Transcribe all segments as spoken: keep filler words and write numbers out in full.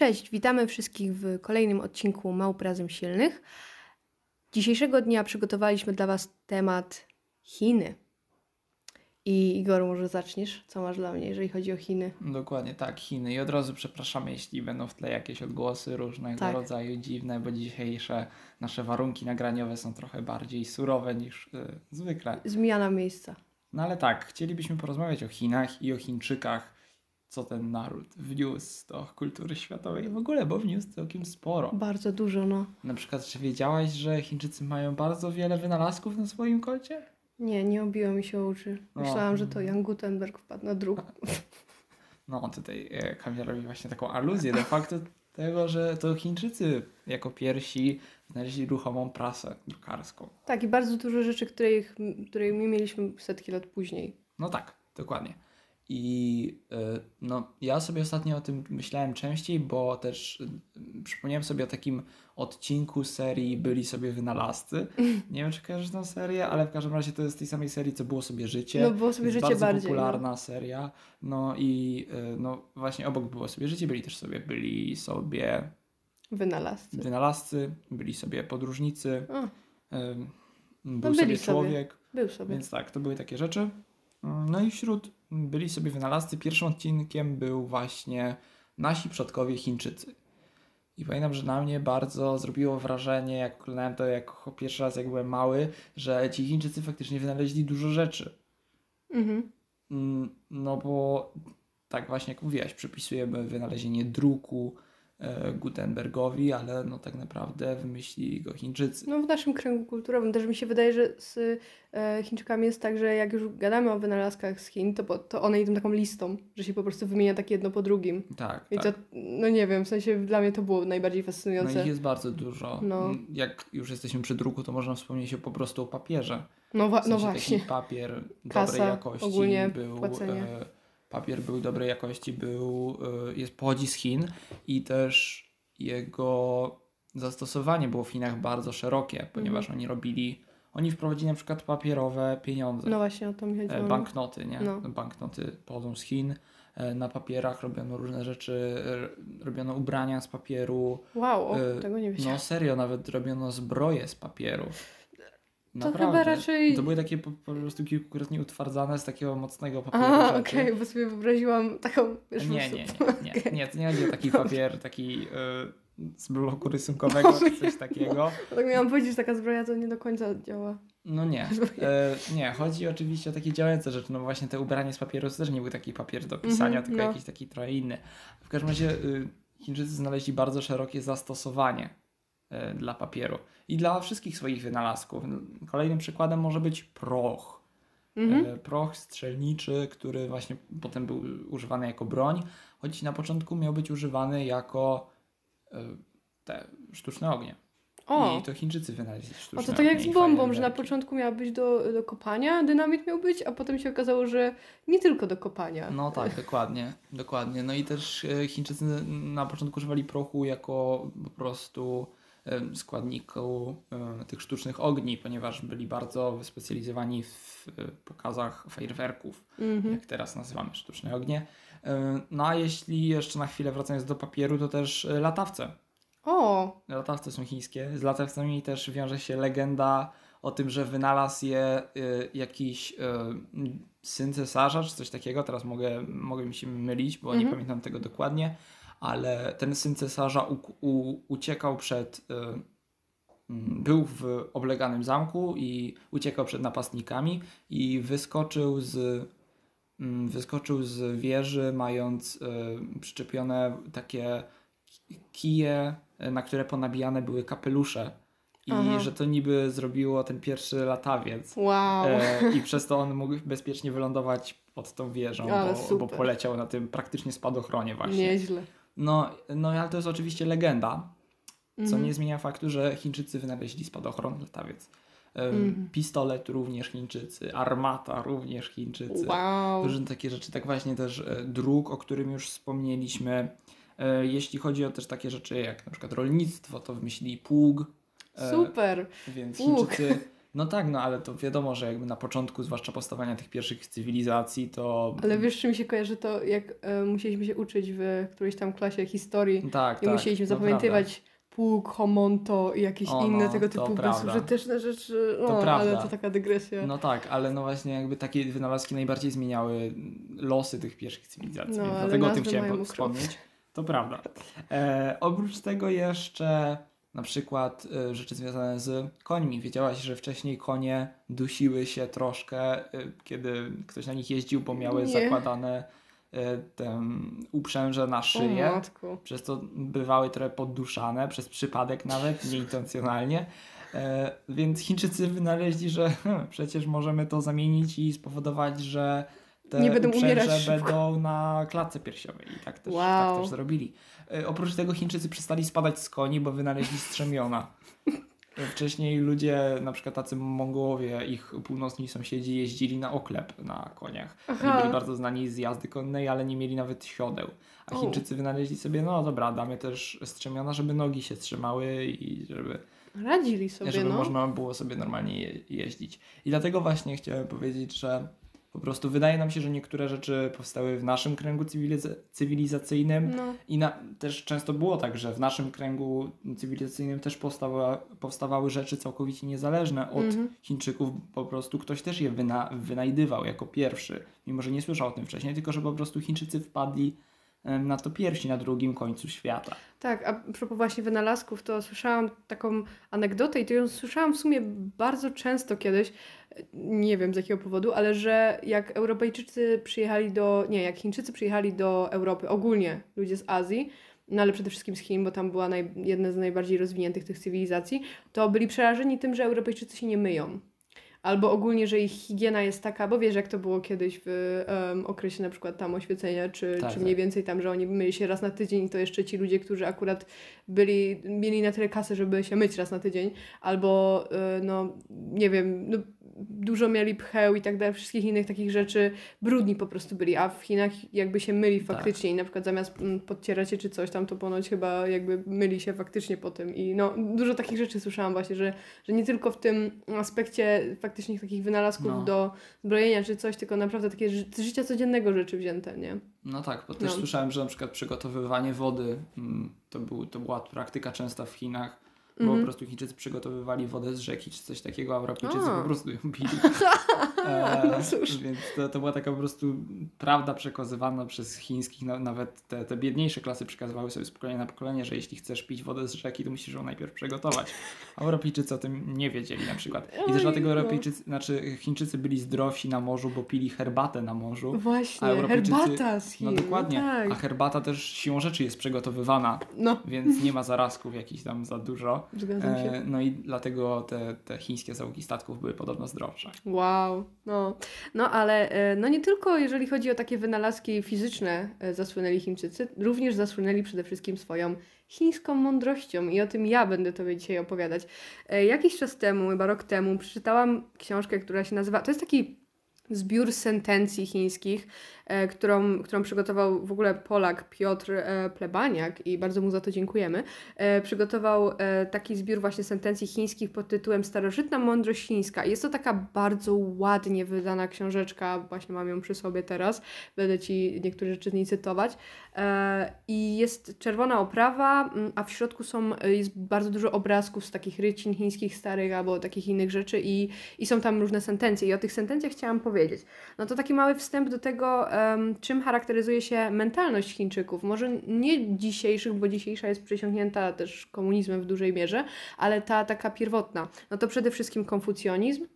Cześć, witamy wszystkich w kolejnym odcinku Małp Razem Silnych. Dzisiejszego dnia przygotowaliśmy dla Was temat Chiny. I Igor, może zaczniesz? Co masz dla mnie, jeżeli chodzi o Chiny? Dokładnie, tak, Chiny. I od razu przepraszamy, jeśli będą w tle jakieś odgłosy różnego tak. rodzaju dziwne, bo dzisiejsze nasze warunki nagraniowe są trochę bardziej surowe niż yy, zwykle. Zmiana miejsca. No ale tak, chcielibyśmy porozmawiać o Chinach i o Chińczykach, co ten naród wniósł do kultury światowej w ogóle, bo wniósł całkiem sporo. Bardzo dużo, no. Na przykład, czy wiedziałaś, że Chińczycy mają bardzo wiele wynalazków na swoim koncie? Nie, nie obiło mi się uczy. Myślałam, no. że to Jan Gutenberg wpadł na druk. No, tutaj e, Kamil robi właśnie taką aluzję do faktu tego, że to Chińczycy jako pierwsi znaleźli ruchomą prasę drukarską. Tak, i bardzo dużo rzeczy, których, której my mieliśmy setki lat później. No tak, dokładnie. I y, no, ja sobie ostatnio o tym myślałem częściej, bo też y, przypomniałem sobie o takim odcinku serii Byli sobie wynalazcy. Nie wiem, czy kojarzysz tę serię, ale w każdym razie to jest tej samej serii, co Było sobie życie. No, Było sobie jest życie bardzo bardziej. Popularna no. seria. No i y, no, właśnie obok Było sobie życie byli też sobie, byli sobie wynalazcy, wynalazcy byli sobie podróżnicy, y, był no, sobie człowiek. Sobie. Był sobie. Więc tak, to były takie rzeczy. No i wśród Byli sobie wynalazcy pierwszym odcinkiem był właśnie Nasi przodkowie Chińczycy. I pamiętam, że na mnie bardzo zrobiło wrażenie, jak oglądałem to jako pierwszy raz, jak byłem mały, że ci Chińczycy faktycznie wynaleźli dużo rzeczy. Mhm. No bo tak właśnie jak mówiłaś, przypisujemy wynalezienie druku e, Gutenbergowi, ale no tak naprawdę wymyślili go Chińczycy. No w naszym kręgu kulturowym też mi się wydaje, że z e, Chińczykami jest tak, że jak już gadamy o wynalazkach z Chin, to, po, to one idą taką listą, że się po prostu wymienia tak jedno po drugim. Tak, I tak. to, no nie wiem, w sensie dla mnie to było najbardziej fascynujące. No ich jest bardzo dużo. No. Jak już jesteśmy przy druku, to można wspomnieć po prostu o papierze. No, wa- w sensie no właśnie. Taki papier Kasa, dobrej jakości ogólnie był... Płacenie. E, Papier był dobrej jakości, był, jest, pochodzi z Chin i też jego zastosowanie było w Chinach bardzo szerokie, ponieważ mm. oni robili, oni wprowadzili na przykład papierowe pieniądze. No właśnie o to mi chodziło. Banknoty, nie? No. Banknoty pochodzą z Chin. Na papierach robiono różne rzeczy, robiono ubrania z papieru. Wow, o, tego nie wiedziałam. No serio, nawet robiono zbroje z papieru. Naprawdę. To chyba raczej... To były takie po, po prostu kilkukrotnie utwardzane z takiego mocnego papieru. A, okej, okay, bo sobie wyobraziłam taką... Wiesz, nie, nie, nie, nie, okay. nie, to nie chodzi o taki papier, taki y, z bloku rysunkowego, no, czy coś takiego. No, no, tak miałam powiedzieć, że taka zbroja to nie do końca działa. No nie, e, nie, chodzi oczywiście o takie działające rzeczy, no właśnie te ubranie z papieru to też nie był taki papier do pisania, mm-hmm, tylko no. jakiś taki trochę inny. W każdym razie y, Chińczycy znaleźli bardzo szerokie zastosowanie dla papieru i dla wszystkich swoich wynalazków. Kolejnym przykładem może być proch. Mhm. Proch strzelniczy, który właśnie potem był używany jako broń, choć na początku miał być używany jako te sztuczne ognie. O. I to Chińczycy wynaleźli sztuczne ognie. O, to tak jak z bombą, że na początku miała być do, do kopania, dynamit miał być, a potem się okazało, że nie tylko do kopania. No tak, dokładnie. dokładnie. No i też Chińczycy na początku używali prochu jako po prostu... składniku y, tych sztucznych ogni, ponieważ byli bardzo wyspecjalizowani w y, pokazach fajerwerków, mm-hmm. jak teraz nazywamy sztuczne ognie. Y, no a jeśli jeszcze na chwilę wracając do papieru, to też y, latawce. O! Latawce są chińskie. Z latawcami też wiąże się legenda o tym, że wynalazł je y, jakiś y, syn cesarza, czy coś takiego. Teraz mogę, mogę mi się mylić, bo mm-hmm. nie pamiętam tego dokładnie. Ale ten syn cesarza u, u, uciekał przed... Y, był w obleganym zamku i uciekał przed napastnikami i wyskoczył z, y, wyskoczył z wieży, mając y, przyczepione takie kije, na które ponabijane były kapelusze. I Aha. że to niby zrobiło ten pierwszy latawiec. Wow. E, I przez to on mógł bezpiecznie wylądować pod tą wieżą, bo, bo poleciał na tym praktycznie spadochronie właśnie. Nieźle. No, no ale to jest oczywiście legenda, co mm. nie zmienia faktu, że Chińczycy wynaleźli spadochron, latawiec. Um, mm. Pistolet również Chińczycy, armata również Chińczycy. Wow. Różne takie rzeczy, tak właśnie też e, druk, o którym już wspomnieliśmy. E, jeśli chodzi o też takie rzeczy jak na przykład rolnictwo, to wymyślili pług. E, Super! Więc Chińczycy No tak, no ale to wiadomo, że jakby na początku, zwłaszcza powstawania tych pierwszych cywilizacji, to... Ale wiesz, czy mi się kojarzy to, jak y, musieliśmy się uczyć w którejś tam klasie historii tak, i tak, musieliśmy zapamiętywać pług, homonto i jakieś o, inne no, tego typu bezużyteczne rzeczy. No, to prawda. Ale to taka dygresja. No tak, ale no właśnie jakby takie wynalazki najbardziej zmieniały losy tych pierwszych cywilizacji. No, dlatego o tym chciałem wspomnieć. To prawda. E, oprócz tego jeszcze... Na przykład y, rzeczy związane z końmi. Wiedziałaś, że wcześniej konie dusiły się troszkę, y, kiedy ktoś na nich jeździł, bo miały Nie. zakładane y, ten uprzęże na szyję. O, przez to bywały trochę podduszane, przez przypadek nawet, nieintencjonalnie. Y, więc Chińczycy wynaleźli, że hmm, przecież możemy to zamienić i spowodować, że te nie będą umierać będą na klatce piersiowej i tak też, wow. tak też zrobili. E, oprócz tego Chińczycy przestali spadać z koni, bo wynaleźli strzemiona. Wcześniej ludzie, na przykład tacy Mongołowie, ich północni sąsiedzi jeździli na oklep na koniach. Aha. Oni byli bardzo znani z jazdy konnej, ale nie mieli nawet siodeł. A Chińczycy oh. wynaleźli sobie, no dobra, damy też strzemiona, żeby nogi się trzymały i żeby... Radzili sobie, żeby no. można było sobie normalnie je- jeździć. I dlatego właśnie chciałem powiedzieć, że po prostu wydaje nam się, że niektóre rzeczy powstały w naszym kręgu cywiliz- cywilizacyjnym no. i na, też często było tak, że w naszym kręgu cywilizacyjnym też powstawa, powstawały rzeczy całkowicie niezależne od mm-hmm. Chińczyków. Po prostu ktoś też je wyna- wynajdywał jako pierwszy, mimo że nie słyszał o tym wcześniej, tylko że po prostu Chińczycy wpadli na to pierwsi, na drugim końcu świata. Tak, a propos właśnie wynalazków, to słyszałam taką anegdotę i to ją słyszałam w sumie bardzo często kiedyś, nie wiem z jakiego powodu, ale że jak Europejczycy przyjechali do, nie, jak Chińczycy przyjechali do Europy, ogólnie ludzie z Azji, no ale przede wszystkim z Chin, bo tam była naj, jedna z najbardziej rozwiniętych tych cywilizacji, to byli przerażeni tym, że Europejczycy się nie myją. Albo ogólnie, że ich higiena jest taka, bo wiesz jak to było kiedyś w um, okresie na przykład tam oświecenia, czy, tak, czy mniej więcej tam, że oni myli się raz na tydzień, to jeszcze ci ludzie, którzy akurat byli, mieli na tyle kasy, żeby się myć raz na tydzień, albo y, no nie wiem, no, dużo mieli pcheł i tak dalej, wszystkich innych takich rzeczy, brudni po prostu byli, a w Chinach jakby się myli faktycznie tak. i na przykład zamiast podcierać się czy coś tam, to ponoć chyba jakby myli się faktycznie po tym i no dużo takich rzeczy słyszałam właśnie, że, że nie tylko w tym aspekcie faktycznie takich wynalazków no. do zbrojenia czy coś, tylko naprawdę takie ży- z życia codziennego rzeczy wzięte, nie? No tak, bo też no. słyszałem, że na przykład przygotowywanie wody to, był, to była praktyka częsta w Chinach, bo mm-hmm. po prostu Chińczycy przygotowywali wodę z rzeki czy coś takiego, a Europejczycy po prostu ją pili. E, no cóż. Więc to, to była taka po prostu prawda przekazywana przez chińskich, no, nawet te, te biedniejsze klasy przekazywały sobie z pokolenia na pokolenie, że jeśli chcesz pić wodę z rzeki, to musisz ją najpierw przygotować. A Europejczycy o tym nie wiedzieli na przykład. I też dlatego Europejczycy, znaczy Chińczycy byli zdrowsi na morzu, bo pili herbatę na morzu. Właśnie, a herbata z Chin. No dokładnie, no tak. A herbata też siłą rzeczy jest przygotowywana, no. więc nie ma zarazków jakichś tam za dużo. Zgadzam się. E, no i dlatego te, te chińskie załogi statków były podobno zdrowsze. Wow, no, no ale no nie tylko jeżeli chodzi o takie wynalazki fizyczne zasłynęli Chińczycy, również zasłynęli przede wszystkim swoją chińską mądrością i o tym ja będę Tobie dzisiaj opowiadać. E, jakiś czas temu, chyba rok temu, przeczytałam książkę, która się nazywa, to jest taki zbiór sentencji chińskich, e, którą, którą przygotował w ogóle Polak Piotr e, Plebaniak i bardzo mu za to dziękujemy. E, przygotował e, taki zbiór właśnie sentencji chińskich pod tytułem Starożytna Mądrość Chińska. Jest to taka bardzo ładnie wydana książeczka, właśnie mam ją przy sobie teraz, będę Ci niektóre rzeczy z niej cytować. E, I jest czerwona oprawa, a w środku są, jest bardzo dużo obrazków z takich rycin chińskich starych albo takich innych rzeczy i, i są tam różne sentencje. I o tych sentencjach chciałam powiedzieć. No to taki mały wstęp do tego, um, czym charakteryzuje się mentalność Chińczyków. Może nie dzisiejszych, bo dzisiejsza jest przesiąknięta też komunizmem w dużej mierze, ale ta taka pierwotna. No to przede wszystkim konfucjonizm,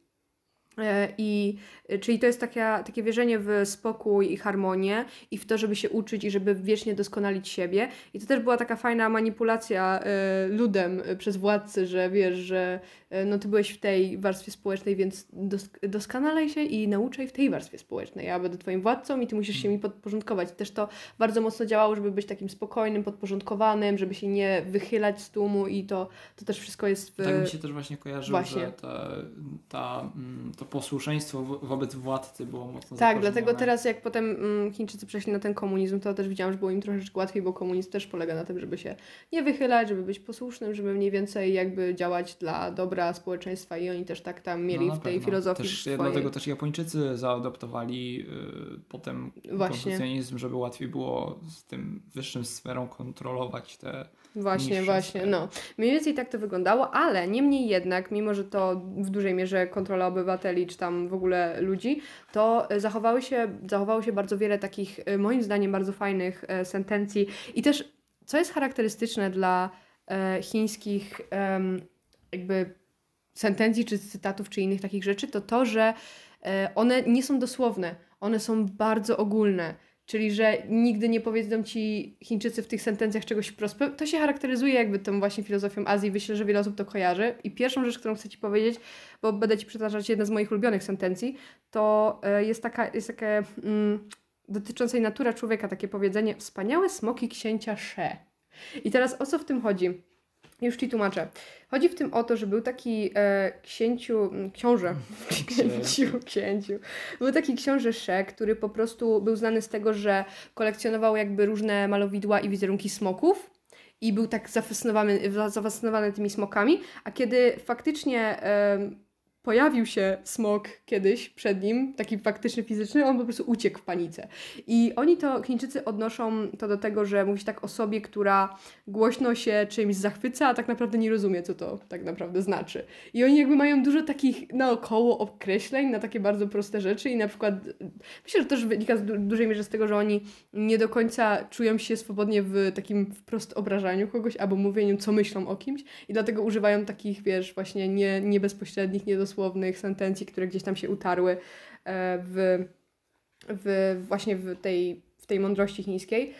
I, czyli to jest taka, takie wierzenie w spokój i harmonię i w to, żeby się uczyć i żeby wiecznie doskonalić siebie. I to też była taka fajna manipulacja y, ludem y, przez władcy, że wiesz, że y, no ty byłeś w tej warstwie społecznej, więc dos- doskonalaj się i nauczaj w tej warstwie społecznej. Ja będę twoim władcą i ty musisz się mi podporządkować. Też to bardzo mocno działało, żeby być takim spokojnym, podporządkowanym, żeby się nie wychylać z tłumu i to, to też wszystko jest... W... Tak mi się też właśnie kojarzyło, właśnie. Że ta... ta mm, to to posłuszeństwo wobec władcy było mocno zakorzenione. Tak, dlatego teraz jak potem Chińczycy przeszli na ten komunizm, to też widziałam, że było im troszeczkę łatwiej, bo komunizm też polega na tym, żeby się nie wychylać, żeby być posłusznym, żeby mniej więcej jakby działać dla dobra społeczeństwa i oni też tak tam mieli no, w tej filozofii też, swojej. Dlatego też Japończycy zaadoptowali yy, potem konfucjanizm, żeby łatwiej było z tym wyższym sferą kontrolować te Właśnie, właśnie, sfery. no. Mniej więcej tak to wyglądało, ale niemniej jednak, mimo że to w dużej mierze kontrola obywateli, czy tam w ogóle ludzi, to zachowały się, zachowało się bardzo wiele takich, moim zdaniem, bardzo fajnych e, sentencji. I też, co jest charakterystyczne dla e, chińskich e, jakby sentencji, czy cytatów, czy innych takich rzeczy, to to, że e, one nie są dosłowne, one są bardzo ogólne. Czyli, że nigdy nie powiedzą ci Chińczycy w tych sentencjach czegoś wprost. To się charakteryzuje jakby tą właśnie filozofią Azji. Myślę, że wiele osób to kojarzy. I pierwszą rzecz, którą chcę ci powiedzieć, bo będę ci przytaczać jedną z moich ulubionych sentencji, to jest taka, jest takie mm, dotyczącej natury człowieka takie powiedzenie: wspaniałe smoki księcia She. I teraz o co w tym chodzi? Już ci tłumaczę. Chodzi w tym o to, że był taki e, księciu, książę, księciu, księciu, był taki książę She, który po prostu był znany z tego, że kolekcjonował jakby różne malowidła i wizerunki smoków i był tak zafascynowany, zafascynowany tymi smokami, a kiedy faktycznie e, pojawił się smok kiedyś przed nim, taki faktyczny, fizyczny, on po prostu uciekł w panice. I oni to, Chińczycy odnoszą to do tego, że mówi się tak o sobie, która głośno się czymś zachwyca, a tak naprawdę nie rozumie, co to tak naprawdę znaczy. I oni jakby mają dużo takich naokoło określeń na takie bardzo proste rzeczy i na przykład, myślę, że też wynika w dużej mierze z tego, że oni nie do końca czują się swobodnie w takim wprost obrażaniu kogoś albo mówieniu, co myślą o kimś i dlatego używają takich, wiesz, właśnie nie, nie bezpośrednich, nie dosłownych sentencji, które gdzieś tam się utarły w, w właśnie w tej, w tej mądrości chińskiej.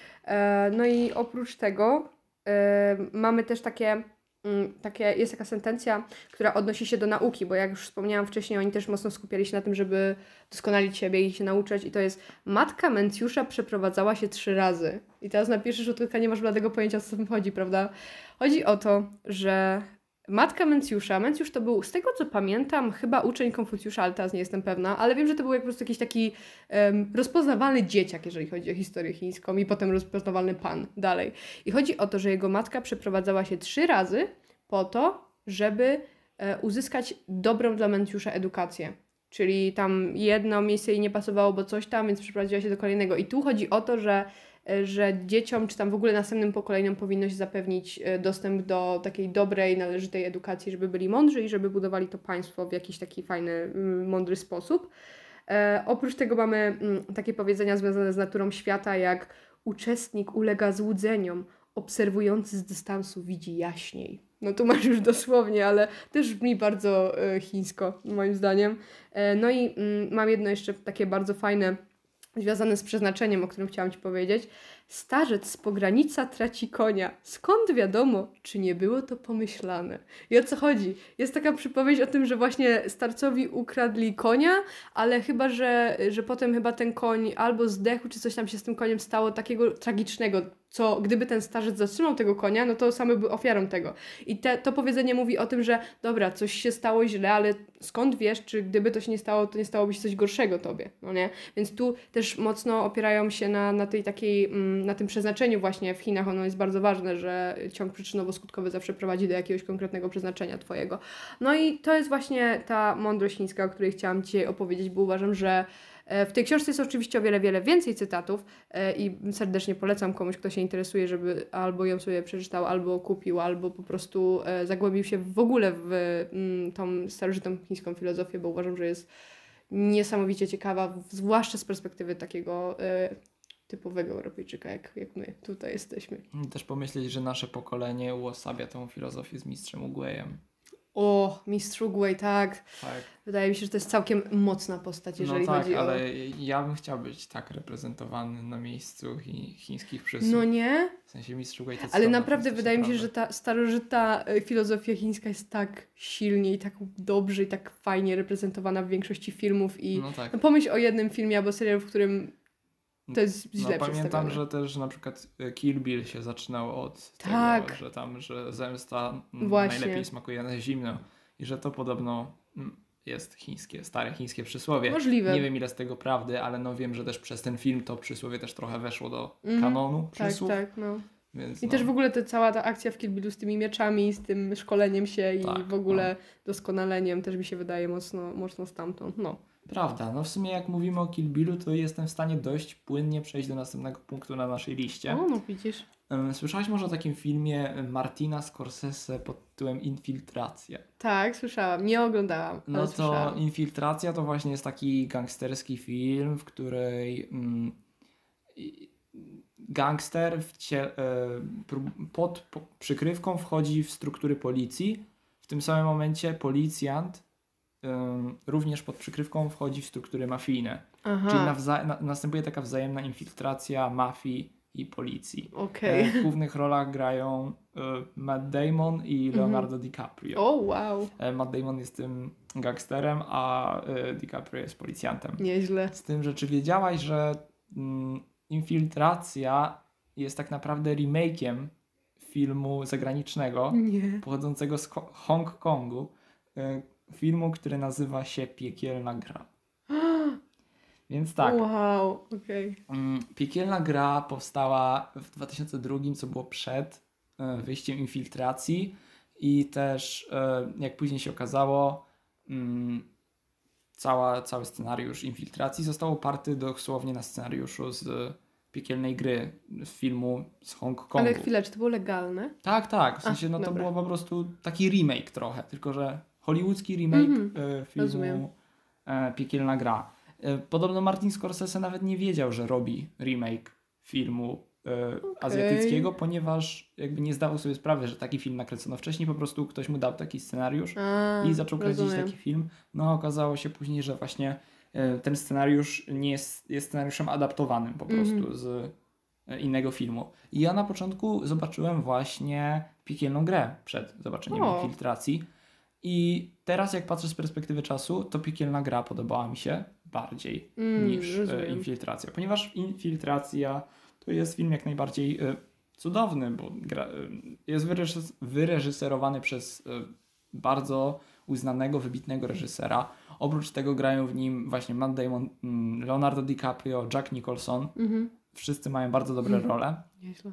No i oprócz tego mamy też takie, takie, jest taka sentencja, która odnosi się do nauki, bo jak już wspomniałam wcześniej, oni też mocno skupiali się na tym, żeby doskonalić siebie i się nauczać i to jest: matka Mencjusza przeprowadzała się trzy razy. I teraz na pierwszy rzut oka nie masz bladego pojęcia, co tam chodzi, prawda? Chodzi o to, że matka Mencjusza, Mencjusz to był, z tego co pamiętam, chyba uczeń Konfucjusza, ale teraz nie jestem pewna, ale wiem, że to był jak po prostu jakiś taki um, rozpoznawalny dzieciak, jeżeli chodzi o historię chińską i potem rozpoznawalny pan dalej. I chodzi o to, że jego matka przeprowadzała się trzy razy po to, żeby e, uzyskać dobrą dla Mencjusza edukację. Czyli tam jedno miejsce jej nie pasowało, bo coś tam, więc przeprowadziła się do kolejnego. I tu chodzi o to, że że dzieciom, czy tam w ogóle następnym pokoleniom powinno się zapewnić dostęp do takiej dobrej, należytej edukacji, żeby byli mądrzy i żeby budowali to państwo w jakiś taki fajny, mądry sposób. E, oprócz tego mamy m, takie powiedzenia związane z naturą świata, jak uczestnik ulega złudzeniom, obserwujący z dystansu widzi jaśniej. No tu masz już dosłownie, ale też brzmi bardzo e, chińsko, moim zdaniem. E, no i m, mam jedno jeszcze takie bardzo fajne, związane z przeznaczeniem, o którym chciałam ci powiedzieć. Starzec z pogranica traci konia. Skąd wiadomo, czy nie było to pomyślane? I o co chodzi? Jest taka przypowieść o tym, że właśnie starcowi ukradli konia, ale chyba, że, że potem chyba ten koń albo zdechł, czy coś tam się z tym koniem stało takiego tragicznego, co gdyby ten starzec zatrzymał tego konia, no to same był ofiarą tego. I te, to powiedzenie mówi o tym, że dobra, coś się stało źle, ale skąd wiesz, czy gdyby to się nie stało, to nie stałoby się coś gorszego tobie, no nie? Więc tu też mocno opierają się na, na tej takiej... Mm, na tym przeznaczeniu właśnie w Chinach. Ono jest bardzo ważne, że ciąg przyczynowo-skutkowy zawsze prowadzi do jakiegoś konkretnego przeznaczenia twojego. No i to jest właśnie ta mądrość chińska, o której chciałam dzisiaj opowiedzieć, bo uważam, że w tej książce jest oczywiście o wiele, wiele więcej cytatów i serdecznie polecam komuś, kto się interesuje, żeby albo ją sobie przeczytał, albo kupił, albo po prostu zagłębił się w ogóle w tą starożytną chińską filozofię, bo uważam, że jest niesamowicie ciekawa, zwłaszcza z perspektywy takiego typowego Europejczyka, jak, jak my tutaj jesteśmy. Też pomyśleć, że nasze pokolenie uosabia tą filozofię z Mistrzem Ugwejem. O, Mistrz Ugwej, tak. tak. Wydaje mi się, że to jest całkiem mocna postać, jeżeli no tak, chodzi o... No tak, ale ja bym chciał być tak reprezentowany na miejscu chi- chińskich przysług. No nie? W sensie Mistrz Ugwej to... Ale naprawdę wydaje mi się, że ta starożytna filozofia chińska jest tak silnie i tak dobrze i tak fajnie reprezentowana w większości filmów i... No tak. No pomyśl o jednym filmie albo serialu, w którym... To jest źle no, pamiętam, że też na przykład Kill Bill się zaczynał od tak. tego, że tam, że zemsta Właśnie. najlepiej smakuje na zimno i że to podobno jest chińskie, stare chińskie przysłowie. Możliwe. Nie wiem, ile z tego prawdy, ale no wiem, że też przez ten film to przysłowie też trochę weszło do mm-hmm. kanonu przysłów. Tak, tak, no. Więc I no. też w ogóle te, cała ta akcja w Kill Billu z tymi mieczami, z tym szkoleniem się i tak, w ogóle no. doskonaleniem też mi się wydaje mocno, mocno stamtąd. No. Prawda, no w sumie jak mówimy o Kill Billu, to jestem w stanie dość płynnie przejść do następnego punktu na naszej liście. O, no widzisz. Słyszałaś może o takim filmie Martina Scorsese pod tytułem Infiltracja? Tak, słyszałam. Nie oglądałam, ale No to słyszałam. Infiltracja to właśnie jest taki gangsterski film, w której mm, gangster w cie, pod, pod przykrywką wchodzi w struktury policji. W tym samym momencie policjant um, również pod przykrywką wchodzi w struktury mafijne. Aha. Czyli nawza- na, następuje taka wzajemna infiltracja mafii i policji. Okay. W głównych rolach grają Matt Damon i Leonardo mm-hmm. DiCaprio. O, oh, wow. Matt Damon jest tym gangsterem, a DiCaprio jest policjantem. Nieźle. Z tym, że czy wiedziałaś, że Infiltracja jest tak naprawdę remake'iem filmu zagranicznego, Nie. pochodzącego z Hongkongu, filmu, który nazywa się Piekielna Gra. Więc tak, wow, okay. Piekielna Gra powstała w dwa tysiące drugi, co było przed wyjściem Infiltracji i też, jak później się okazało, cała, cały scenariusz Infiltracji został oparty dosłownie na scenariuszu z Piekielnej Gry, z filmu z Hongkongu. Ale chwilę, czy to było legalne? Tak, tak, w sensie Ach, no to dobra. było po prostu taki remake trochę, tylko że hollywoodzki remake mm-hmm, filmu rozumiem. Piekielna Gra. Podobno Martin Scorsese nawet nie wiedział, że robi remake filmu y, okay. azjatyckiego, ponieważ jakby nie zdawał sobie sprawy, że taki film nakręcono wcześniej. Po prostu ktoś mu dał taki scenariusz A, i zaczął kręcić rozumiem. taki film. No okazało się później, że właśnie y, ten scenariusz nie jest, jest scenariuszem adaptowanym po prostu mm-hmm. z y, innego filmu. I ja na początku zobaczyłem właśnie Piekielną Grę przed zobaczeniem o. Infiltracji. I teraz jak patrzę z perspektywy czasu, to Piekielna Gra podobała mi się bardziej mm, niż rozumiem. Infiltracja. Ponieważ Infiltracja to jest film jak najbardziej cudowny, bo gra, jest wyreżyserowany przez bardzo uznanego, wybitnego reżysera. Oprócz tego grają w nim właśnie Matt Damon, Leonardo DiCaprio, Jack Nicholson. Mm-hmm. Wszyscy mają bardzo dobre mm-hmm. role. Nieźle.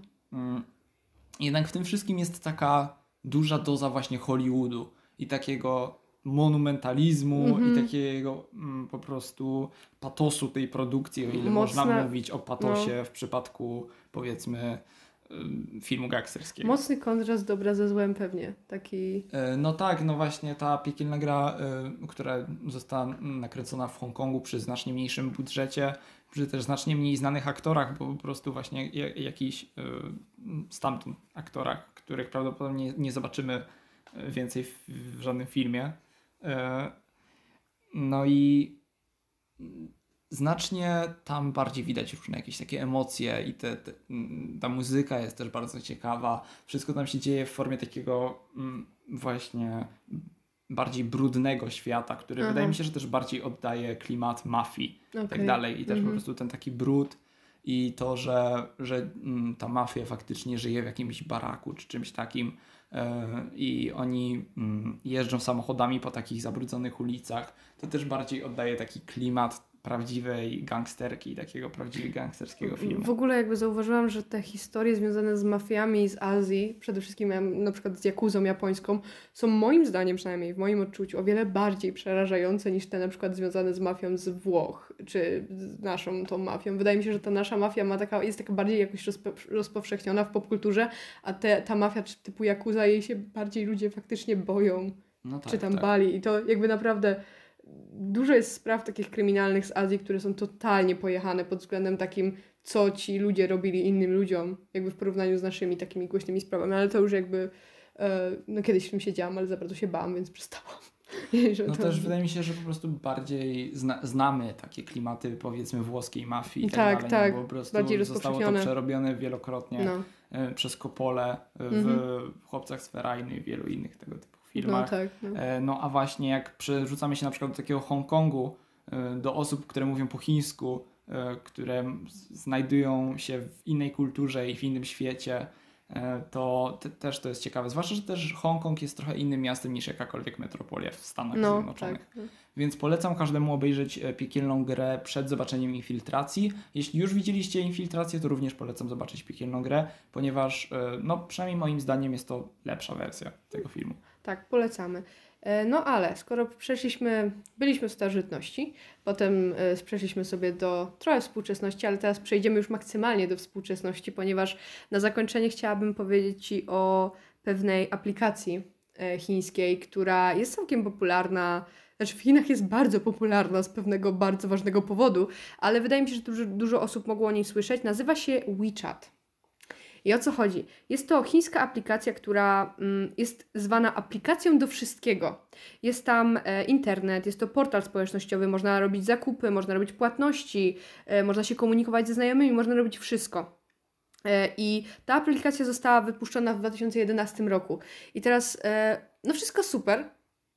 Jednak w tym wszystkim jest taka duża doza właśnie Hollywoodu i takiego monumentalizmu mm-hmm. i takiego mm, po prostu patosu tej produkcji, o ile Mocne, można mówić o patosie no. w przypadku powiedzmy filmu gangsterskiego. Mocny kontrast dobra ze złem pewnie. Taki... No tak, no właśnie ta Piekielna Gra, y, która została nakręcona w Hongkongu przy znacznie mniejszym budżecie, przy też znacznie mniej znanych aktorach, bo po prostu właśnie jak, jakiś y, stamtąd aktorach, których prawdopodobnie nie, nie zobaczymy więcej w, w żadnym filmie. No i znacznie tam bardziej widać różne jakieś takie emocje i te, te, ta muzyka jest też bardzo ciekawa. Wszystko tam się dzieje w formie takiego właśnie bardziej brudnego świata, który Aha. wydaje mi się, że też bardziej oddaje klimat mafii okay. i tak dalej. I też mhm. po prostu ten taki brud i to, że, że ta mafia faktycznie żyje w jakimś baraku czy czymś takim. I oni jeżdżą samochodami po takich zabrudzonych ulicach, to też bardziej oddaje taki klimat prawdziwej gangsterki, takiego prawdziwie gangsterskiego filmu. W ogóle jakby zauważyłam, że te historie związane z mafiami z Azji, przede wszystkim na przykład z jakuzą japońską, są moim zdaniem, przynajmniej w moim odczuciu, o wiele bardziej przerażające niż te na przykład związane z mafią z Włoch, czy z naszą tą mafią. Wydaje mi się, że ta nasza mafia ma taka, jest taka bardziej jakoś rozpowszechniona w popkulturze, a te, ta mafia typu jakuza, jej się bardziej ludzie faktycznie boją, no tak, czy tam tak. bali. I to jakby naprawdę... Dużo jest spraw takich kryminalnych z Azji, które są totalnie pojechane pod względem takim, co ci ludzie robili innym ludziom, jakby w porównaniu z naszymi takimi głośnymi sprawami, ale to już jakby no kiedyś w tym siedziałam, ale za bardzo się bałam, więc przestałam. No to... też wydaje mi się, że po prostu bardziej zna- znamy takie klimaty powiedzmy włoskiej mafii i tak, tak dalej, tak. bo po prostu bardziej zostało to przerobione wielokrotnie no. przez Copolę w mm-hmm. Chłopcach z Ferajny i wielu innych tego typu filmach. No, tak, no. no a właśnie jak przerzucamy się na przykład do takiego Hongkongu, do osób, które mówią po chińsku, które znajdują się w innej kulturze i w innym świecie, to te, też to jest ciekawe. Zwłaszcza, że też Hongkong jest trochę innym miastem niż jakakolwiek metropolia w Stanach no, Zjednoczonych. Tak. Więc polecam każdemu obejrzeć Piekielną Grę przed zobaczeniem Infiltracji. Jeśli już widzieliście Infiltrację, to również polecam zobaczyć Piekielną Grę, ponieważ no, przynajmniej moim zdaniem jest to lepsza wersja tego filmu. Tak, polecamy. No ale skoro przeszliśmy, byliśmy w starożytności, potem przeszliśmy sobie do trochę współczesności, ale teraz przejdziemy już maksymalnie do współczesności, ponieważ na zakończenie chciałabym powiedzieć Ci o pewnej aplikacji chińskiej, która jest całkiem popularna, znaczy w Chinach jest bardzo popularna z pewnego bardzo ważnego powodu, ale wydaje mi się, że dużo, dużo osób mogło o niej słyszeć. Nazywa się WeChat. I o co chodzi? Jest to chińska aplikacja, która jest zwana aplikacją do wszystkiego. Jest tam internet, jest to portal społecznościowy, można robić zakupy, można robić płatności, można się komunikować ze znajomymi, można robić wszystko. I ta aplikacja została wypuszczona w dwa tysiące jedenastym roku. I teraz, no wszystko super,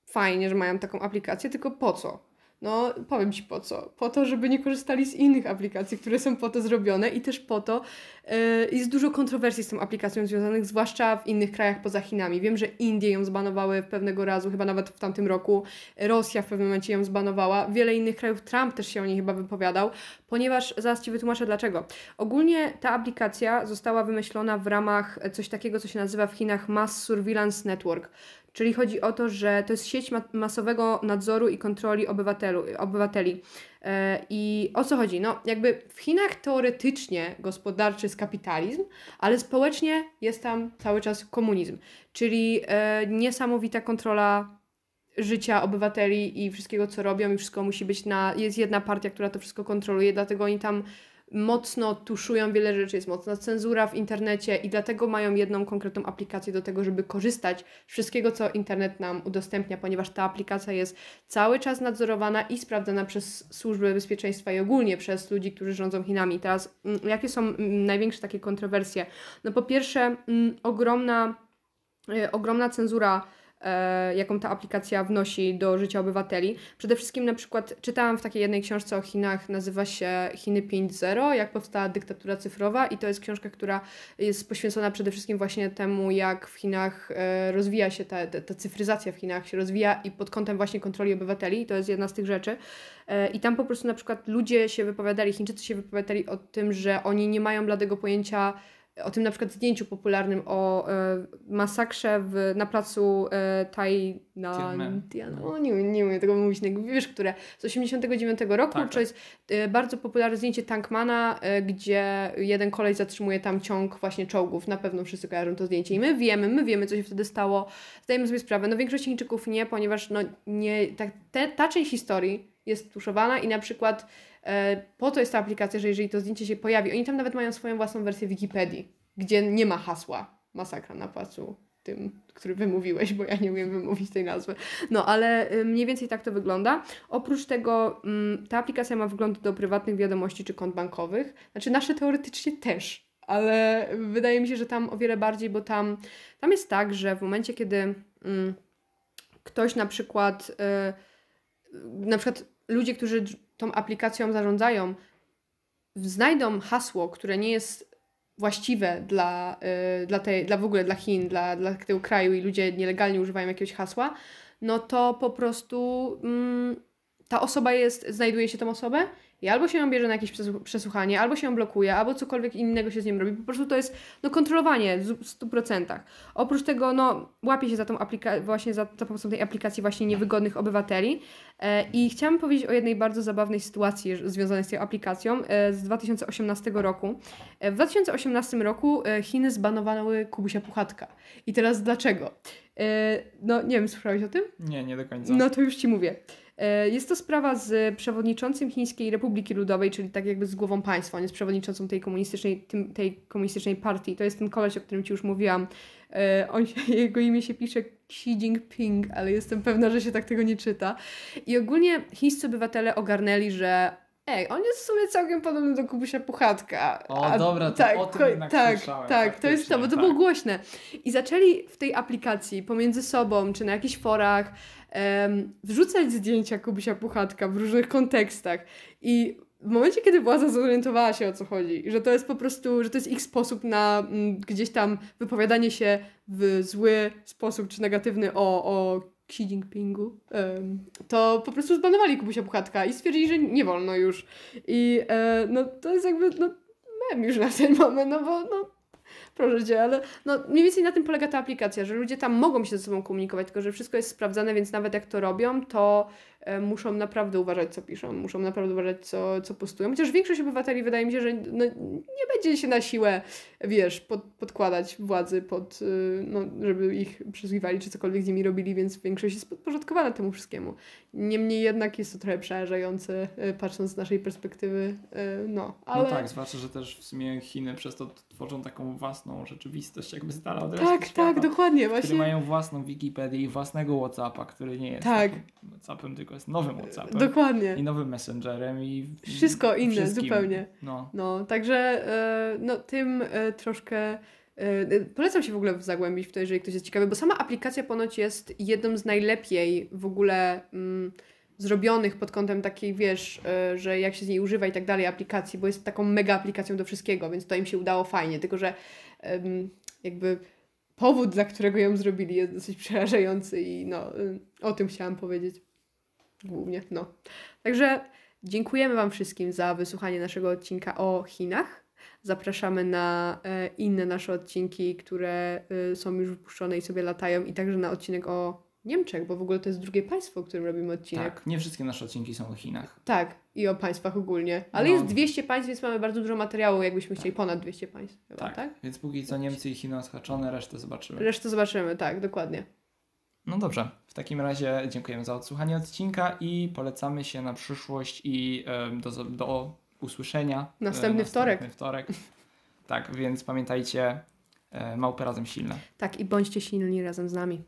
fajnie, że mają taką aplikację, tylko po co? No, powiem Ci po co. Po to, żeby nie korzystali z innych aplikacji, które są po to zrobione i też po to yy, jest dużo kontrowersji z tą aplikacją związanych, zwłaszcza w innych krajach poza Chinami. Wiem, że Indie ją zbanowały pewnego razu, chyba nawet w tamtym roku. Rosja w pewnym momencie ją zbanowała. Wiele innych krajów, Trump też się o niej chyba wypowiadał, ponieważ zaraz Ci wytłumaczę dlaczego. Ogólnie ta aplikacja została wymyślona w ramach coś takiego, co się nazywa w Chinach Mass Surveillance Network. Czyli chodzi o to, że to jest sieć masowego nadzoru i kontroli obywatelu, obywateli. I o co chodzi? No jakby w Chinach teoretycznie gospodarczy jest kapitalizm, ale społecznie jest tam cały czas komunizm. Czyli niesamowita kontrola życia obywateli i wszystkiego, co robią i wszystko musi być na... Jest jedna partia, która to wszystko kontroluje, dlatego oni tam mocno tuszują wiele rzeczy, jest mocna cenzura w internecie i dlatego mają jedną konkretną aplikację do tego, żeby korzystać z wszystkiego, co internet nam udostępnia, ponieważ ta aplikacja jest cały czas nadzorowana i sprawdzana przez służby bezpieczeństwa i ogólnie przez ludzi, którzy rządzą Chinami. Teraz jakie są największe takie kontrowersje? No po pierwsze m, ogromna, y, ogromna cenzura, jaką ta aplikacja wnosi do życia obywateli. Przede wszystkim na przykład czytałam w takiej jednej książce o Chinach, nazywa się Chiny pięć zero, jak powstała dyktatura cyfrowa i to jest książka, która jest poświęcona przede wszystkim właśnie temu, jak w Chinach rozwija się ta, ta, ta cyfryzacja w Chinach się rozwija i pod kątem właśnie kontroli obywateli i to jest jedna z tych rzeczy. I tam po prostu na przykład ludzie się wypowiadali, Chińczycy się wypowiadali o tym, że oni nie mają bladego pojęcia o tym na przykład zdjęciu popularnym o e, masakrze w, na placu e, Tiananmen. No, nie, nie umiem tego mówić, wiesz, które z osiemdziesiątego dziewiątego roku, tak, to jest e, bardzo popularne zdjęcie Tankmana, e, gdzie jeden koleś zatrzymuje tam ciąg właśnie czołgów, na pewno wszyscy kojarzą to zdjęcie i my wiemy, my wiemy, co się wtedy stało, zdajemy sobie sprawę, no większość Chińczyków nie, ponieważ no nie, ta, te, ta część historii jest tuszowana i na przykład po to jest ta aplikacja, że jeżeli to zdjęcie się pojawi, oni tam nawet mają swoją własną wersję Wikipedii, gdzie nie ma hasła masakra na placu tym, który wymówiłeś, bo ja nie umiem wymówić tej nazwy. No ale mniej więcej tak to wygląda. Oprócz tego ta aplikacja ma wgląd do prywatnych wiadomości czy kont bankowych. Znaczy nasze teoretycznie też, ale wydaje mi się, że tam o wiele bardziej, bo tam, tam jest tak, że w momencie, kiedy mm, ktoś na przykład yy, na przykład ludzie, którzy tą aplikacją zarządzają, znajdą hasło, które nie jest właściwe dla, yy, dla, tej, dla w ogóle dla Chin, dla, dla tego kraju i ludzie nielegalnie używają jakiegoś hasła, no to po prostu mm, ta osoba jest, znajduje się tą osobę i albo się ją bierze na jakieś przesłuchanie, albo się ją blokuje, albo cokolwiek innego się z nim robi. Po prostu to jest no, kontrolowanie w stu procentach. Oprócz tego no, łapie się za tą aplika- właśnie za, za pomocą tej aplikacji właśnie niewygodnych obywateli. E, I chciałam powiedzieć o jednej bardzo zabawnej sytuacji związanej z tą aplikacją e, z dwa tysiące osiemnastego roku. E, w dwa tysiące osiemnastym roku e, Chiny zbanowały Kubusia Puchatka. I teraz dlaczego? E, no nie wiem, słyszałeś o tym? Nie, nie do końca. No to już Ci mówię. Jest to sprawa z przewodniczącym Chińskiej Republiki Ludowej, czyli tak jakby z głową państwa. On jest przewodniczącą tej komunistycznej, tej komunistycznej partii. To jest ten koleś, o którym Ci już mówiłam. On, jego imię się pisze Xi Jinping, ale jestem pewna, że się tak tego nie czyta. I ogólnie chińscy obywatele ogarnęli, że ej, on jest w sumie całkiem podobny do Kubusia Puchatka. O, a, dobra, to tak, o tym jednak tak, słyszałem. Tak, to jest to, bo to tak. Było głośne. I zaczęli w tej aplikacji pomiędzy sobą, czy na jakichś forach um, wrzucać zdjęcia Kubusia Puchatka w różnych kontekstach. I w momencie, kiedy władza zorientowała się, o co chodzi, że to jest po prostu, że to jest ich sposób na m, gdzieś tam wypowiadanie się w zły sposób, czy negatywny o, o Xi Jinpingu, um, to po prostu zbanowali Kubusia Puchatka i stwierdzili, że nie wolno już. I e, no to jest jakby, no mem już na ten moment, no bo no proszę cię, ale no mniej więcej na tym polega ta aplikacja, że ludzie tam mogą się ze sobą komunikować, tylko że wszystko jest sprawdzane, więc nawet jak to robią, to e, muszą naprawdę uważać, co piszą, muszą naprawdę uważać, co, co postują. Chociaż większość obywateli, wydaje mi się, że no, nie będzie się na siłę, wiesz, pod, podkładać władzy pod, y, no, żeby ich przesłuchiwali, czy cokolwiek z nimi robili, więc większość jest podporządkowana temu wszystkiemu. Niemniej jednak jest to trochę przerażające, y, patrząc z naszej perspektywy, y, no, ale... No tak, zwłaszcza, że też w sumie Chiny przez to tworzą taką własną rzeczywistość, jakby z dala od reszty Tak, świata, tak, dokładnie, właśnie. Które mają własną Wikipedię i własnego WhatsAppa, który nie jest tak. WhatsAppem, tylko jest nowym WhatsAppem. Dokładnie. I nowym Messengerem i... Wszystko inne, wszystkim. Zupełnie. No. no, także no tym troszkę... Polecam się w ogóle zagłębić w to, jeżeli ktoś jest ciekawy, bo sama aplikacja ponoć jest jedną z najlepiej w ogóle... Mm, zrobionych pod kątem takiej, wiesz, że jak się z niej używa i tak dalej aplikacji, bo jest taką mega aplikacją do wszystkiego, więc to im się udało fajnie, tylko że jakby powód, dla którego ją zrobili, jest dosyć przerażający i no, o tym chciałam powiedzieć głównie, no. Także dziękujemy Wam wszystkim za wysłuchanie naszego odcinka o Chinach. Zapraszamy na inne nasze odcinki, które są już wypuszczone i sobie latają, i także na odcinek o Niemczech, bo w ogóle to jest drugie państwo, o którym robimy odcinek. Tak, nie wszystkie nasze odcinki są o Chinach. Tak, i o państwach ogólnie. Ale no, jest dwieście państw, więc mamy bardzo dużo materiału, jakbyśmy tak. chcieli ponad dwieście państw. Chyba, tak. tak, więc póki co Niemcy i Chiny odhaczone, resztę zobaczymy. Resztę zobaczymy, tak, dokładnie. No dobrze, w takim razie dziękujemy za odsłuchanie odcinka i polecamy się na przyszłość i y, do, do usłyszenia. Następny y, wtorek. Następny wtorek. Tak, więc pamiętajcie, y, małpy razem silne. Tak, i bądźcie silni razem z nami.